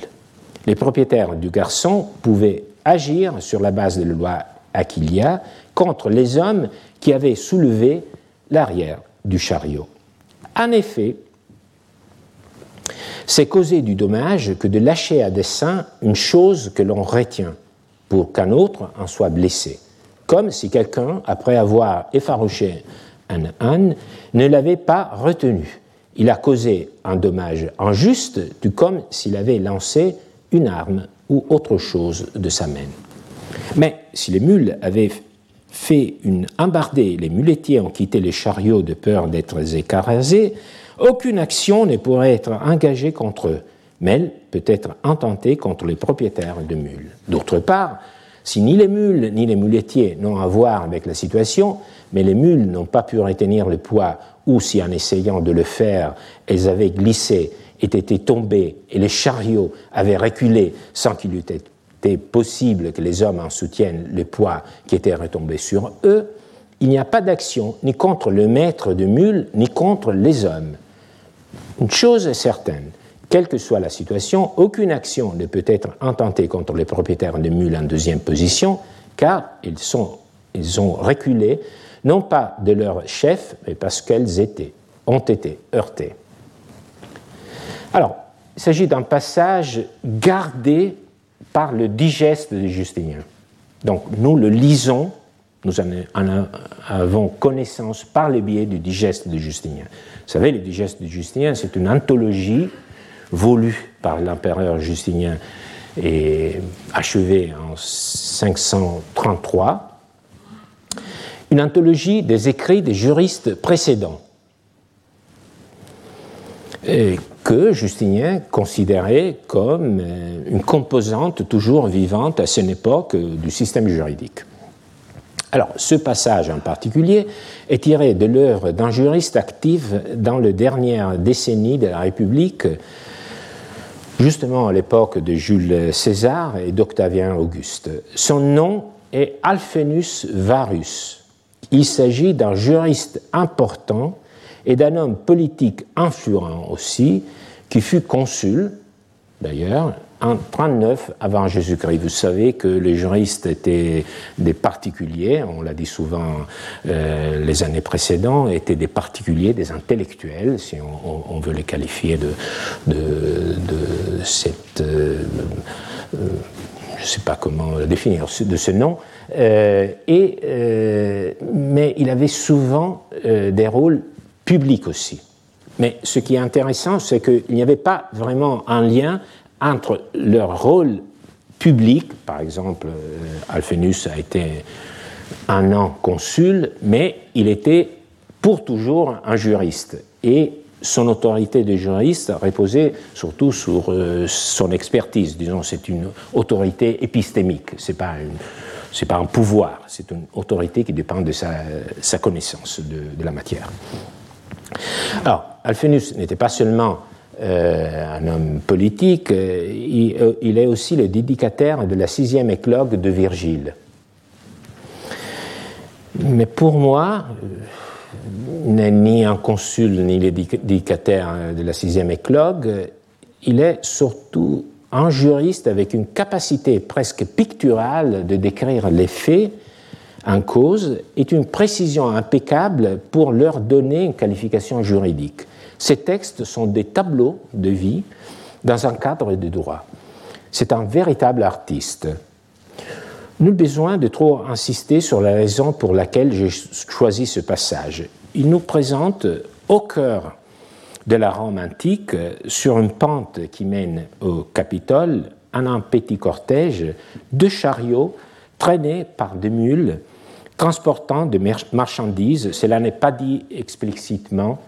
Les propriétaires du garçon pouvaient agir sur la base de la loi Aquilia contre les hommes qui avaient soulevé l'arrière du chariot. En effet, c'est causer du dommage que de lâcher à dessein une chose que l'on retient pour qu'un autre en soit blessé, comme si quelqu'un, après avoir effarouché un âne, ne l'avait pas retenu. Il a causé un dommage injuste, tout comme s'il avait lancé une arme ou autre chose de sa main. Mais si les mules avaient fait une embardée, les muletiers ont quitté les chariots de peur d'être écrasés, aucune action ne pourrait être engagée contre eux, mais elle peut être intentée contre les propriétaires de mules. D'autre part, si ni les mules ni les muletiers n'ont à voir avec la situation, mais les mules n'ont pas pu retenir le poids, ou si en essayant de le faire, elles avaient glissé, étaient tombées et les chariots avaient reculé sans qu'il eût été possible que les hommes en soutiennent le poids qui était retombé sur eux, il n'y a pas d'action ni contre le maître de mule ni contre les hommes. Une chose est certaine, quelle que soit la situation, aucune action ne peut être intentée contre les propriétaires de mules en deuxième position, car ils ont reculé, non pas de leur chef, mais parce qu'elles ont été heurtées. Alors, il s'agit d'un passage gardé par le digeste de Justinien. Donc, nous le lisons, nous en avons connaissance par le biais du digeste de Justinien. Vous savez, le digeste de Justinien, c'est une anthologie voulue par l'empereur Justinien et achevée en 533, une anthologie des écrits des juristes précédents et que Justinien considérait comme une composante toujours vivante à son époque du système juridique. Alors, ce passage en particulier est tiré de l'œuvre d'un juriste actif dans les dernières décennies de la République, justement à l'époque de Jules César et d'Octavien Auguste. Son nom est Alphénus Varus. Il s'agit d'un juriste important et d'un homme politique influent aussi, qui fut consul, d'ailleurs, en 39 avant Jésus-Christ. Vous savez que les juristes étaient des particuliers, on l'a dit souvent les années précédentes, étaient des particuliers, des intellectuels, si on veut les qualifier de cette... je ne sais pas comment le définir, de ce nom, mais il avait souvent des rôles publics aussi. Mais ce qui est intéressant, c'est qu'il n'y avait pas vraiment un lien entre leur rôle public, par exemple, Alphénus a été un an consul, mais il était pour toujours un juriste. Et son autorité de juriste reposait surtout sur son expertise. Disons, c'est une autorité épistémique, c'est pas un pouvoir, c'est une autorité qui dépend de sa connaissance de la matière. Alors, Alphénus n'était pas seulement un homme politique, il est aussi le dédicataire de la 6e éclogue de Virgile. Mais pour moi, il n'est ni un consul ni le dédicataire de la 6e éclogue, il est surtout un juriste avec une capacité presque picturale de décrire les faits en cause et une précision impeccable pour leur donner une qualification juridique. Ces textes sont des tableaux de vie dans un cadre de droit. C'est un véritable artiste. Nul besoin de trop insister sur la raison pour laquelle j'ai choisi ce passage. Il nous présente au cœur de la Rome antique, sur une pente qui mène au Capitole, en un petit cortège, deux chariots traînés par des mules transportant des marchandises. Cela n'est pas dit explicitement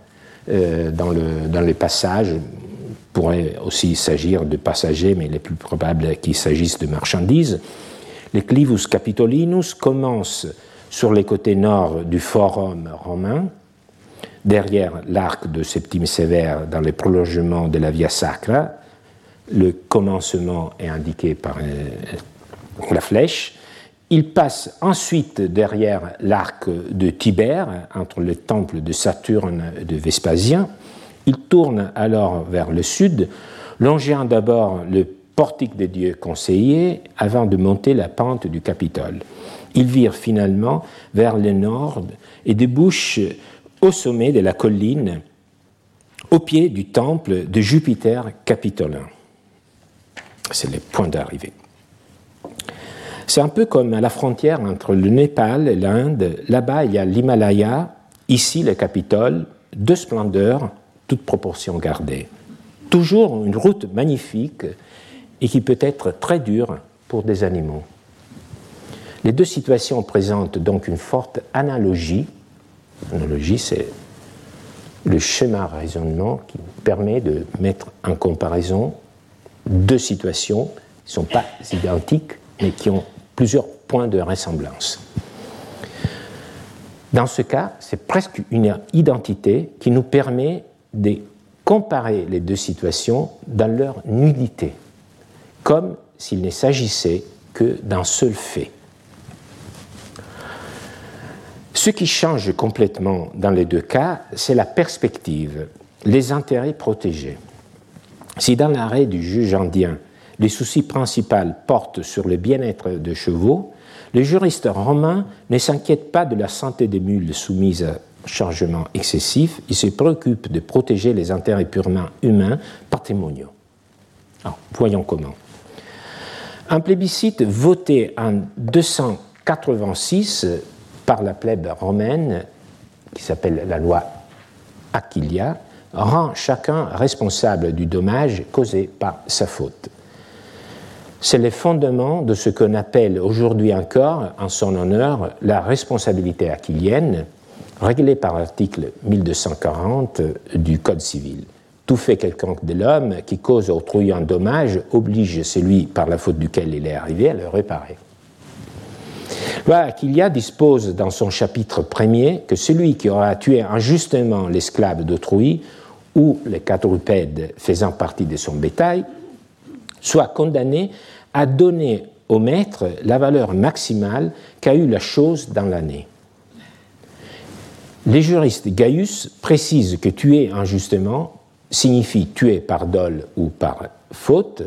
dans le passage. Il pourrait aussi s'agir de passagers, mais il est plus probable qu'il s'agisse de marchandises. Le Clivus Capitolinus commence sur les côtés nord du Forum romain, derrière l'arc de Septime Sévère dans le prolongement de la Via Sacra. Le commencement est indiqué par la flèche. Il passe ensuite derrière l'arc de Tibère, entre le temple de Saturne et de Vespasien. Il tourne alors vers le sud, longeant d'abord le portique des dieux conseillers avant de monter la pente du Capitole. Il vire finalement vers le nord et débouche au sommet de la colline, au pied du temple de Jupiter Capitolin. C'est le point d'arrivée. C'est un peu comme à la frontière entre le Népal et l'Inde. Là-bas, il y a l'Himalaya, ici le Capitole, deux splendeurs, toutes proportions gardées. Toujours une route magnifique et qui peut être très dure pour des animaux. Les deux situations présentent donc une forte analogie. Analogie, c'est le schéma raisonnement qui permet de mettre en comparaison deux situations qui ne sont pas identiques, mais qui ont plusieurs points de ressemblance. Dans ce cas, c'est presque une identité qui nous permet de comparer les deux situations dans leur nudité, comme s'il ne s'agissait que d'un seul fait. Ce qui change complètement dans les deux cas, c'est la perspective, les intérêts protégés. Si dans l'arrêt du juge indien, les soucis principaux portent sur le bien-être des chevaux, les juristes romains ne s'inquiètent pas de la santé des mules soumises à chargement excessif, ils se préoccupent de protéger les intérêts purement humains patrimoniaux. Alors, voyons comment. Un plébiscite voté en 286 par la plèbe romaine, qui s'appelle la loi Aquilia, rend chacun responsable du dommage causé par sa faute. C'est le fondement de ce qu'on appelle aujourd'hui encore, en son honneur, la responsabilité aquilienne, réglée par l'article 1240 du Code civil. Tout fait quelconque de l'homme qui cause autrui un dommage oblige celui par la faute duquel il est arrivé à le réparer. La loi Aquilia dispose dans son chapitre premier que celui qui aura tué injustement l'esclave d'autrui ou le quadrupède faisant partie de son bétail soit condamné à donner au maître la valeur maximale qu'a eue la chose dans l'année. Les juristes Gaius précisent que tuer injustement signifie tuer par dol ou par faute,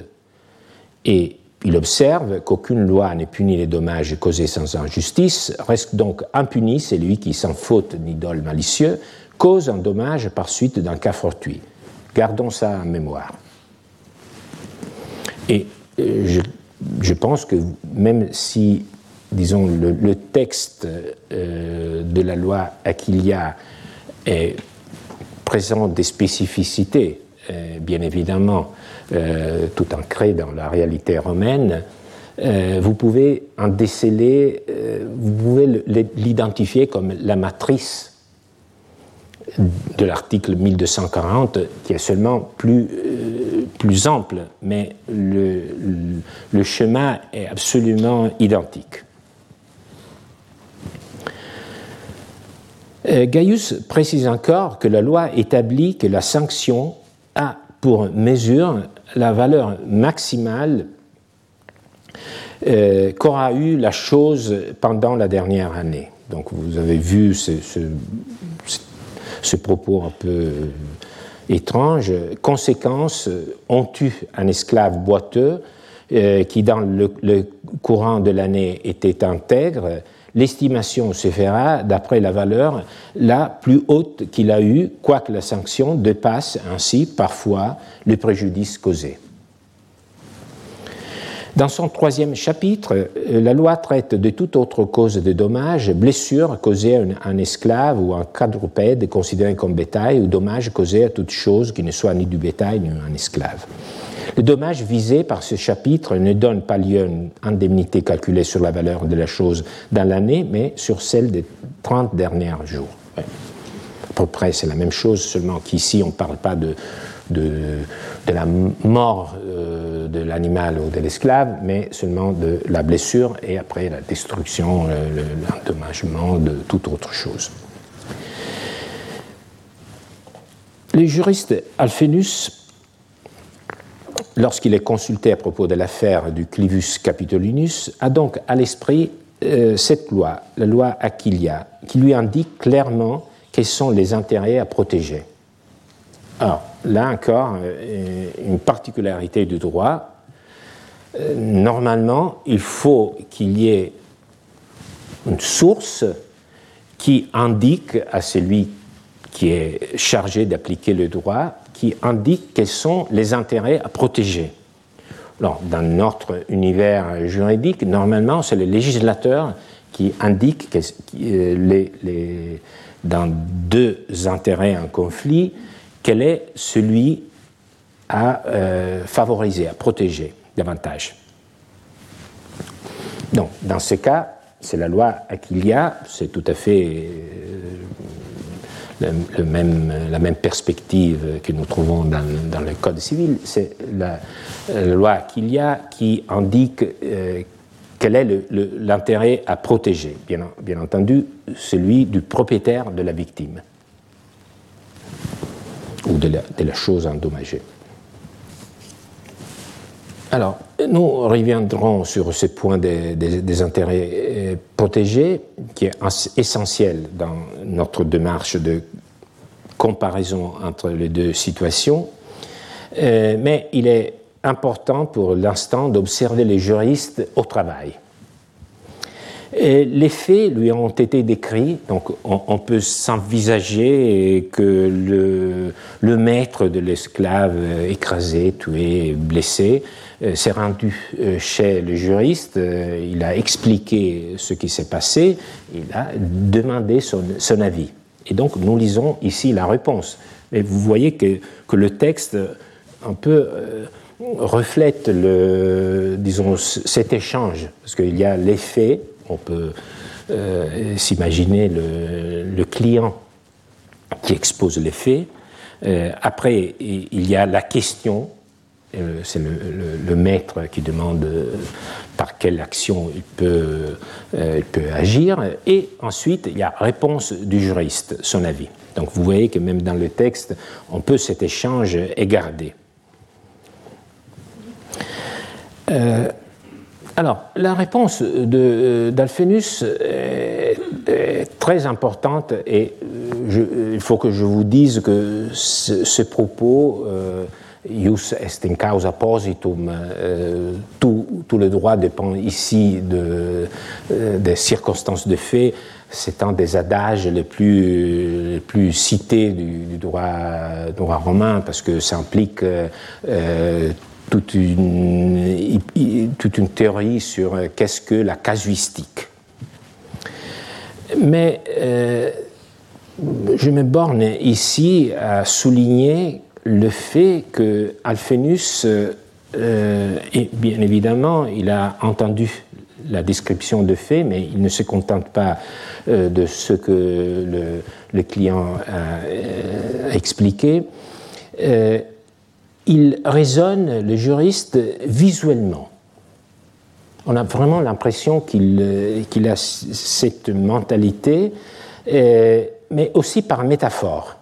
et il observe qu'aucune loi ne punit les dommages causés sans injustice, reste donc impuni celui qui, sans faute ni dol malicieux, cause un dommage par suite d'un cas fortuit. Gardons ça en mémoire. Et je pense que même si, disons, le texte de la loi Aquilia présente des spécificités, bien évidemment, tout ancré dans la réalité romaine, vous pouvez en déceler, vous pouvez l'identifier comme la matrice de l'article 1240, qui est seulement plus ample, mais le chemin est absolument identique. Gaius précise encore que la loi établit que la sanction a pour mesure la valeur maximale qu'aura eu la chose pendant la dernière année. Donc vous avez vu ce propos un peu étrange. Conséquence, on tue un esclave boiteux qui dans le courant de l'année était intègre. L'estimation se fera d'après la valeur la plus haute qu'il a eue, quoique la sanction dépasse ainsi parfois le préjudice causé. Dans son troisième chapitre, la loi traite de toute autre cause de dommage, blessure causée à un esclave ou à un quadrupède considéré comme bétail, ou dommage causé à toute chose qui ne soit ni du bétail ni un esclave. Le dommage visé par ce chapitre ne donne pas lieu à une indemnité calculée sur la valeur de la chose dans l'année, mais sur celle des 30 derniers jours. Ouais. À peu près, c'est la même chose, seulement qu'ici, on ne parle pas de la mort de l'animal ou de l'esclave, mais seulement de la blessure et après la destruction, l'endommagement de toute autre chose. Les juristes Alphénus, lorsqu'il est consulté à propos de l'affaire du Clivus Capitolinus, a donc à l'esprit cette loi, la loi Aquilia, qui lui indique clairement quels sont les intérêts à protéger. Alors, là encore, une particularité du droit. Normalement, il faut qu'il y ait une source qui indique à celui qui est chargé d'appliquer le droit, qui indique quels sont les intérêts à protéger. Alors, dans notre univers juridique, normalement, c'est le législateur qui indique dans deux intérêts en conflit, quel est celui à favoriser, à protéger davantage. Donc, dans ce cas, c'est la loi Aquilia, c'est tout à fait la même perspective que nous trouvons dans le Code civil. C'est la loi Aquilia qui indique quel est l'intérêt à protéger, bien entendu, celui du propriétaire de la victime ou de la chose endommagée. Alors, nous reviendrons sur ce point des intérêts protégés, qui est essentiel dans notre démarche de comparaison entre les deux situations. Mais il est important pour l'instant d'observer les juristes au travail. Et les faits lui ont été décrits, donc on peut s'envisager que le maître de l'esclave écrasé, tué, blessé, s'est rendu chez le juriste, il a expliqué ce qui s'est passé, il a demandé son avis. Et donc nous lisons ici la réponse. Et vous voyez que le texte un peu reflète cet échange, parce qu'il y a les faits. On peut s'imaginer le client qui expose les faits. Après, il y a la question. C'est le maître qui demande par quelle action il peut agir. Et ensuite, il y a réponse du juriste, son avis. Donc vous voyez que même dans le texte, on peut cet échange égarder. Alors, la réponse d'Alphénus est très importante et il faut que je vous dise que ce propos, ius est in causa positum, tout le droit dépend ici des circonstances de fait, c'est un des adages les plus cités du droit romain parce que ça implique toute une théorie sur qu'est-ce que la casuistique. Mais je me borne ici à souligner le fait que Alphénus, et bien évidemment, il a entendu la description de fait, mais il ne se contente pas de ce que le client a expliqué. Il raisonne, le juriste, visuellement. On a vraiment l'impression qu'il a cette mentalité, mais aussi par métaphore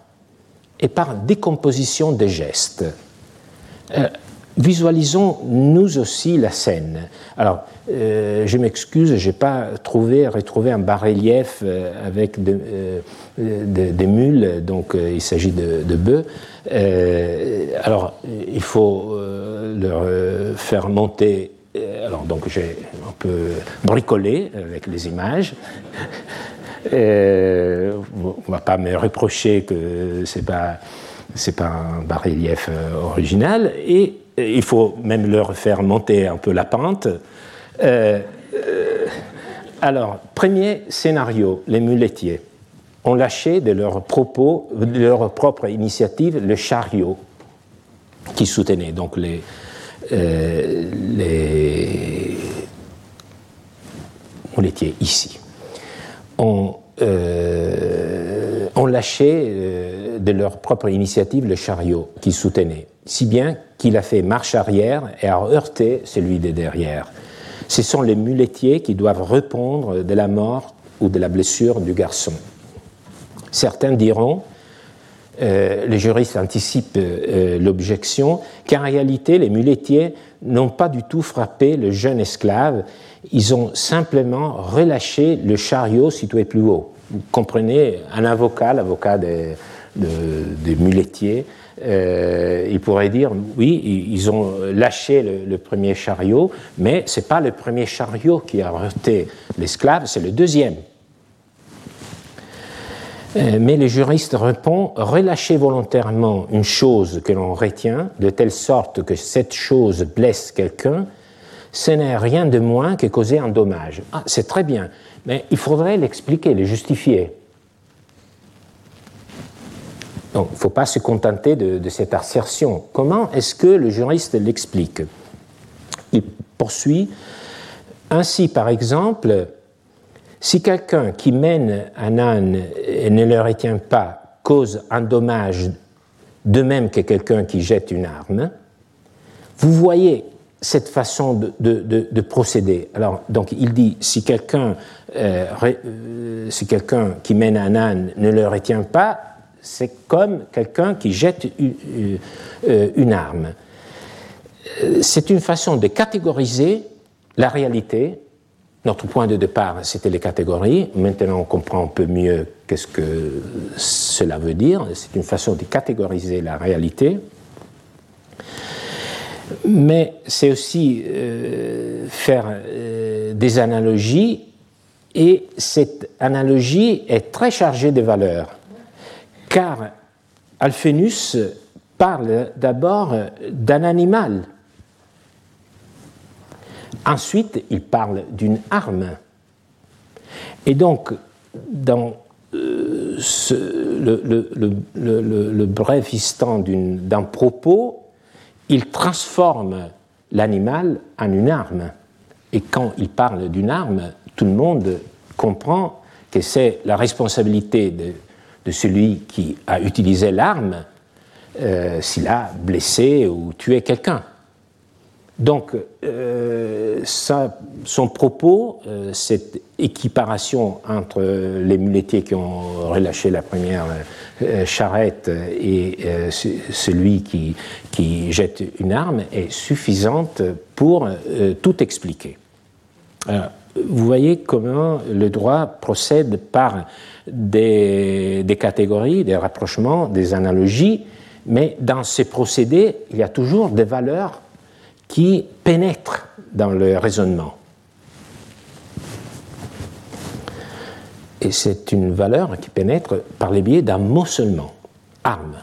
et par décomposition des gestes. Visualisons nous aussi la scène. Alors, je m'excuse, je n'ai pas retrouvé un bas-relief avec des mules, donc il s'agit de bœufs. Alors, il faut leur faire monter. Alors, donc, j'ai un peu bricolé avec les images. On ne va pas me reprocher que c'est pas un bas-relief original. Et il faut même leur faire monter un peu la pente. Alors, premier scénario, les muletiers ont lâché de leur propre initiative le chariot qui soutenait donc les muletiers ici. Ont lâché de leur propre initiative le chariot qui soutenait, si bien qu'il a fait marche arrière et a heurté celui de derrière. Ce sont les muletiers qui doivent répondre de la mort ou de la blessure du garçon. Certains diront les juristes anticipent l'objection, qu'en réalité, les muletiers n'ont pas du tout frappé le jeune esclave, ils ont simplement relâché le chariot situé plus haut. Vous comprenez, un avocat, l'avocat des muletiers, il pourrait dire, oui, ils ont lâché le premier chariot, mais ce n'est pas le premier chariot qui a arrêté l'esclave, c'est le deuxième. Mais le juriste répond, relâcher volontairement une chose que l'on retient, de telle sorte que cette chose blesse quelqu'un, ce n'est rien de moins que causer un dommage. Ah, c'est très bien, mais il faudrait l'expliquer, le justifier. Donc, il ne faut pas se contenter de cette assertion. Comment est-ce que le juriste l'explique? Il poursuit. Ainsi, par exemple, si quelqu'un qui mène un âne et ne le retient pas cause un dommage de même que quelqu'un qui jette une arme, vous voyez cette façon de procéder. Alors, donc, il dit, si quelqu'un qui mène un âne ne le retient pas, c'est comme quelqu'un qui jette une arme. C'est une façon de catégoriser la réalité. Notre point de départ, c'était les catégories. Maintenant, on comprend un peu mieux qu'est-ce que cela veut dire. C'est une façon de catégoriser la réalité. Mais c'est aussi faire des analogies. Et cette analogie est très chargée de valeurs. Car Alphénus parle d'abord d'un animal. Ensuite, il parle d'une arme. Et donc, dans le bref instant d'un propos, il transforme l'animal en une arme. Et quand il parle d'une arme, tout le monde comprend que c'est la responsabilité de celui qui a utilisé l'arme s'il a blessé ou tué quelqu'un. Donc, son propos, cette équiparation entre les muletiers qui ont relâché la première charrette et celui qui jette une arme est suffisante pour tout expliquer. Alors, vous voyez comment le droit procède par des catégories, des rapprochements, des analogies, mais dans ces procédés, il y a toujours des valeurs qui pénètre dans le raisonnement. Et c'est une valeur qui pénètre par le biais d'un mot seulement, arme,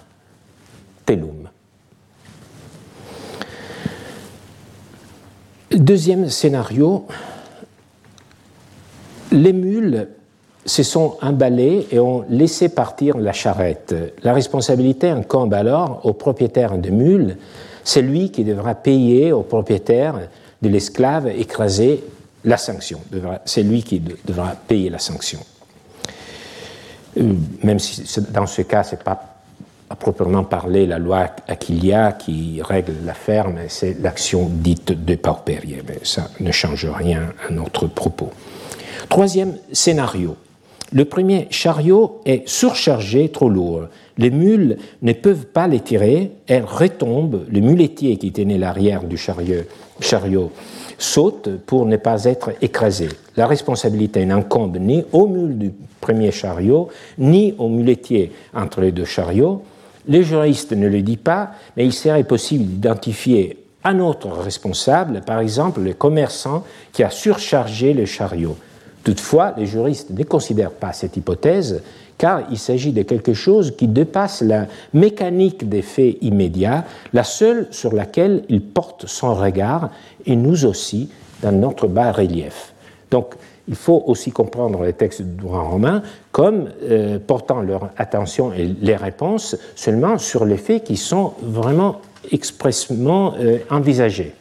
telum. Deuxième scénario, les mules se sont emballées et ont laissé partir la charrette. La responsabilité incombe alors au propriétaire de mules. C'est lui qui devra payer au propriétaire de l'esclave écrasé la sanction. C'est lui qui devra payer la sanction. Même si dans ce cas, ce n'est pas à proprement parler la loi Aquilia qui règle l'affaire, mais c'est l'action dite de paupérie. Mais ça ne change rien à notre propos. Troisième scénario. Le premier chariot est surchargé, trop lourd. Les mules ne peuvent pas les tirer, elles retombent. Le muletier qui tenait l'arrière du chariot saute pour ne pas être écrasé. La responsabilité n'incombe ni aux mules du premier chariot, ni aux muletiers entre les deux chariots. Le juriste ne le dit pas, mais il serait possible d'identifier un autre responsable, par exemple le commerçant qui a surchargé le chariot. Toutefois, les juristes ne considèrent pas cette hypothèse car il s'agit de quelque chose qui dépasse la mécanique des faits immédiats, la seule sur laquelle il porte son regard et nous aussi dans notre bas-relief. Donc, il faut aussi comprendre les textes du droit romain comme portant leur attention et les réponses seulement sur les faits qui sont vraiment expressément envisagés.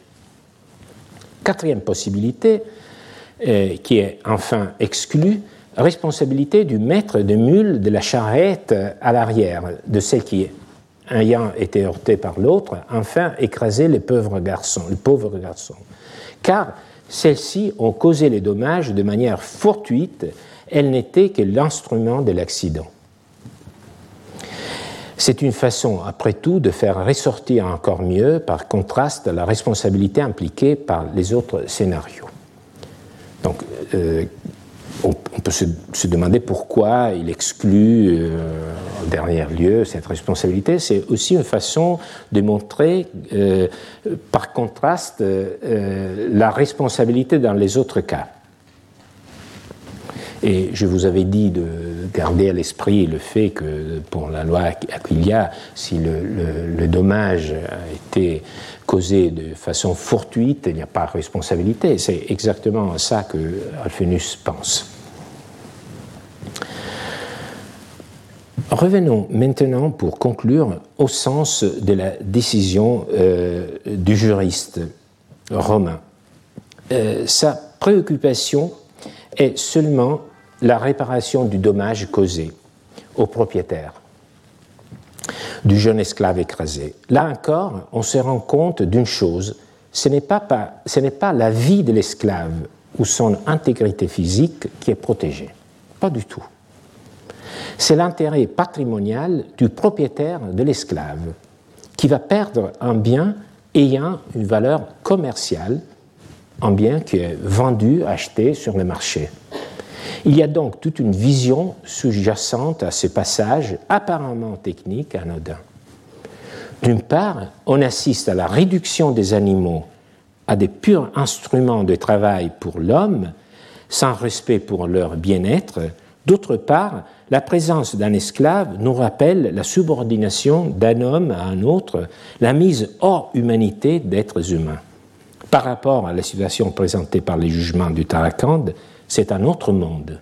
Quatrième possibilité, qui est enfin exclue, responsabilité du maître de mule de la charrette à l'arrière, de celle qui, ayant été heurtée par l'autre, enfin écrasé le pauvre garçon. Car celles-ci ont causé les dommages de manière fortuite, elles n'étaient que l'instrument de l'accident. C'est une façon, après tout, de faire ressortir encore mieux, par contraste, la responsabilité impliquée par les autres scénarios. Donc, on peut se demander pourquoi il exclut, en dernier lieu, cette responsabilité. C'est aussi une façon de montrer, par contraste, la responsabilité dans les autres cas. Et je vous avais dit de garder à l'esprit le fait que pour la loi Aquilia, si le dommage a été causé de façon fortuite, il n'y a pas de responsabilité. C'est exactement ça que Alphénus pense. Revenons maintenant, pour conclure, au sens de la décision du juriste romain. Sa préoccupation est seulement la réparation du dommage causé au propriétaire du jeune esclave écrasé. Là encore, on se rend compte d'une chose, ce n'est pas la vie de l'esclave ou son intégrité physique qui est protégée, pas du tout. C'est l'intérêt patrimonial du propriétaire de l'esclave qui va perdre un bien ayant une valeur commerciale, un bien qui est vendu, acheté sur le marché. Il y a donc toute une vision sous-jacente à ce passage apparemment technique anodin. D'une part, on assiste à la réduction des animaux à des purs instruments de travail pour l'homme, sans respect pour leur bien-être. D'autre part, la présence d'un esclave nous rappelle la subordination d'un homme à un autre, la mise hors humanité d'êtres humains. Par rapport à la situation présentée par les jugements d'Uttarakhand, c'est un autre monde.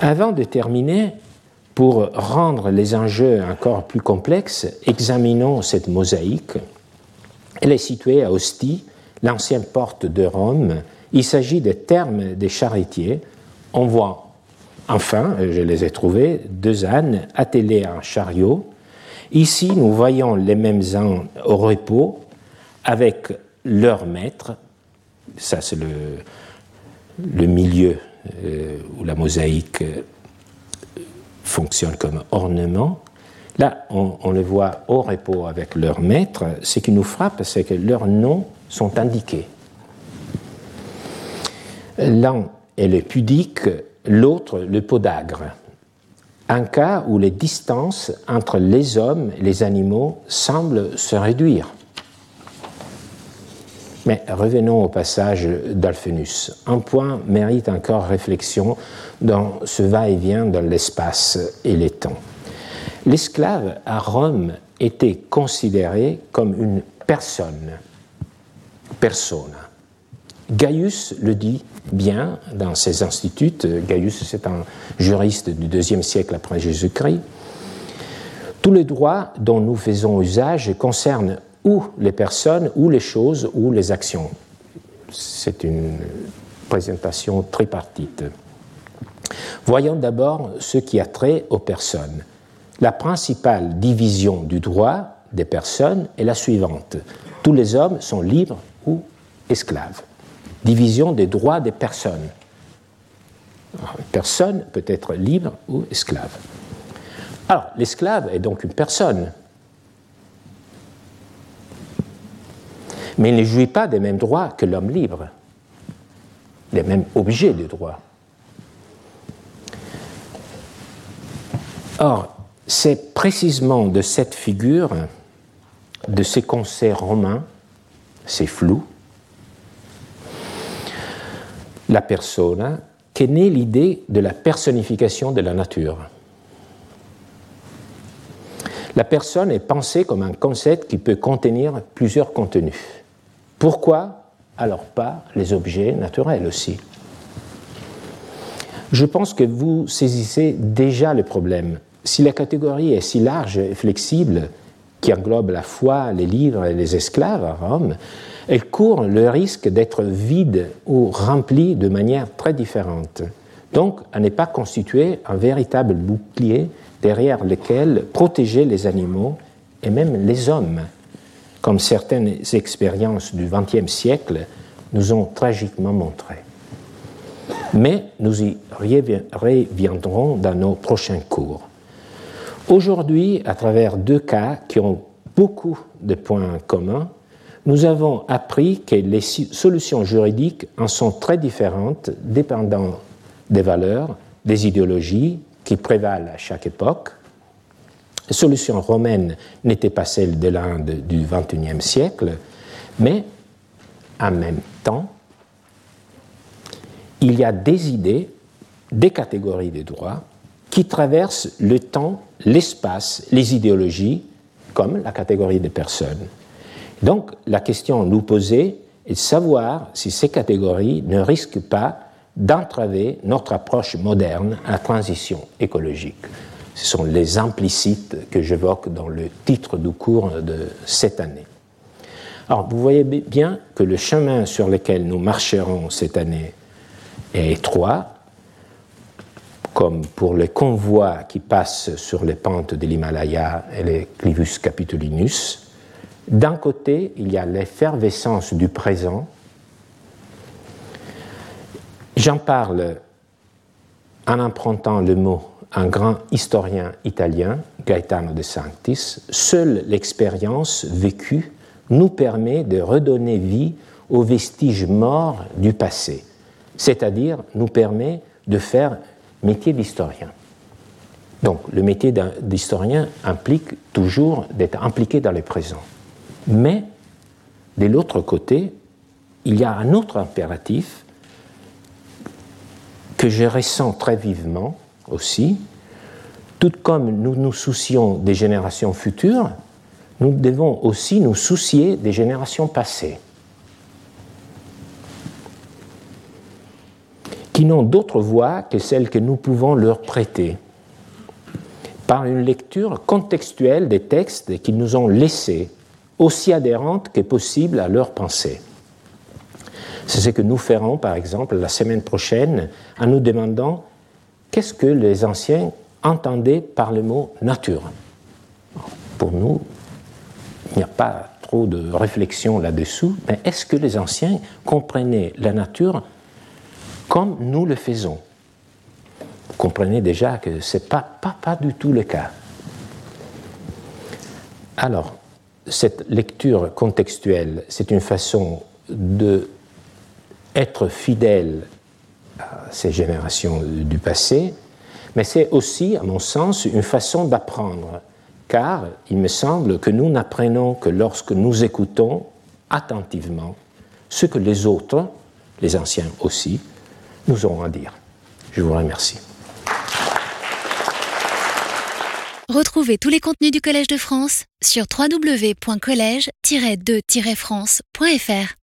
Avant de terminer, pour rendre les enjeux encore plus complexes, examinons cette mosaïque. Elle est située à Ostie, l'ancienne porte de Rome. Il s'agit des thermes des charretiers. On voit, enfin, je les ai trouvés, deux ânes attelés à un chariot. Ici, nous voyons les mêmes ânes au repos, avec leur maître, ça c'est le milieu où la mosaïque fonctionne comme ornement. Là, on les voit au repos avec leur maître. Ce qui nous frappe, c'est que leurs noms sont indiqués. L'un est le pudique, l'autre le podagre. Un cas où les distances entre les hommes et les animaux semblent se réduire. Mais revenons au passage d'Alphénus. Un point mérite encore réflexion dans ce va-et-vient dans l'espace et les temps. L'esclave à Rome était considéré comme une personne. Persona. Gaius le dit bien dans ses instituts. Gaius, c'est un juriste du IIe siècle après Jésus-Christ. Tous les droits dont nous faisons usage concernent ou les personnes, ou les choses, ou les actions. C'est une présentation tripartite. Voyons d'abord ce qui a trait aux personnes. La principale division du droit des personnes est la suivante. Tous les hommes sont libres ou esclaves. Division des droits des personnes. Alors, une personne peut être libre ou esclave. Alors, l'esclave est donc une personne, mais il ne jouit pas des mêmes droits que l'homme libre, des mêmes objets de droit. Or, c'est précisément de cette figure, de ces conseils romains, ces flous, la persona, qu'est née l'idée de la personnification de la nature. La personne est pensée comme un concept qui peut contenir plusieurs contenus. Pourquoi alors pas les objets naturels aussi? Je pense que vous saisissez déjà le problème. Si la catégorie est si large et flexible, qui englobe la foi, les livres et les esclaves à Rome, elle court le risque d'être vide ou remplie de manière très différente. Donc, elle n'est pas constituée un véritable bouclier derrière lequel protéger les animaux et même les hommes, comme certaines expériences du XXe siècle nous ont tragiquement montré. Mais nous y reviendrons dans nos prochains cours. Aujourd'hui, à travers deux cas qui ont beaucoup de points communs, nous avons appris que les solutions juridiques en sont très différentes dépendant des valeurs, des idéologies qui prévalent à chaque époque. La solution romaine n'était pas celle de l'Inde du XXIe siècle, mais en même temps, il y a des idées, des catégories de droits qui traversent le temps, l'espace, les idéologies, comme la catégorie des personnes. Donc, la question à nous poser est de savoir si ces catégories ne risquent pas d'entraver notre approche moderne à la transition écologique. Ce sont les implicites que j'évoque dans le titre du cours de cette année. Alors, vous voyez bien que le chemin sur lequel nous marcherons cette année est étroit, comme pour les convois qui passent sur les pentes de l'Himalaya et les Clivus Capitolinus. D'un côté, il y a l'effervescence du présent. J'en parle en empruntant le mot un grand historien italien, Gaetano de Sanctis. Seule l'expérience vécue nous permet de redonner vie aux vestiges morts du passé, c'est-à-dire nous permet de faire métier d'historien. Donc, le métier d'historien implique toujours d'être impliqué dans le présent. Mais, de l'autre côté, il y a un autre impératif que je ressens très vivement aussi. Tout comme nous nous soucions des générations futures, nous devons aussi nous soucier des générations passées, qui n'ont d'autre voie que celle que nous pouvons leur prêter, par une lecture contextuelle des textes qu'ils nous ont laissés, aussi adhérente que possible à leur pensée. C'est ce que nous ferons, par exemple, la semaine prochaine, en nous demandant qu'est-ce que les anciens entendaient par le mot « nature ». Pour nous, il n'y a pas trop de réflexion là-dessous, mais est-ce que les anciens comprenaient la nature comme nous le faisons? Vous comprenez déjà que ce n'est pas du tout le cas. Alors, cette lecture contextuelle, c'est une façon d'être fidèle à ces générations du passé, mais c'est aussi, à mon sens, une façon d'apprendre, car il me semble que nous n'apprenons que lorsque nous écoutons attentivement ce que les autres, les anciens aussi, nous aurons à dire. Je vous remercie. Retrouvez tous les contenus du Collège de France sur www.college-2-france.fr.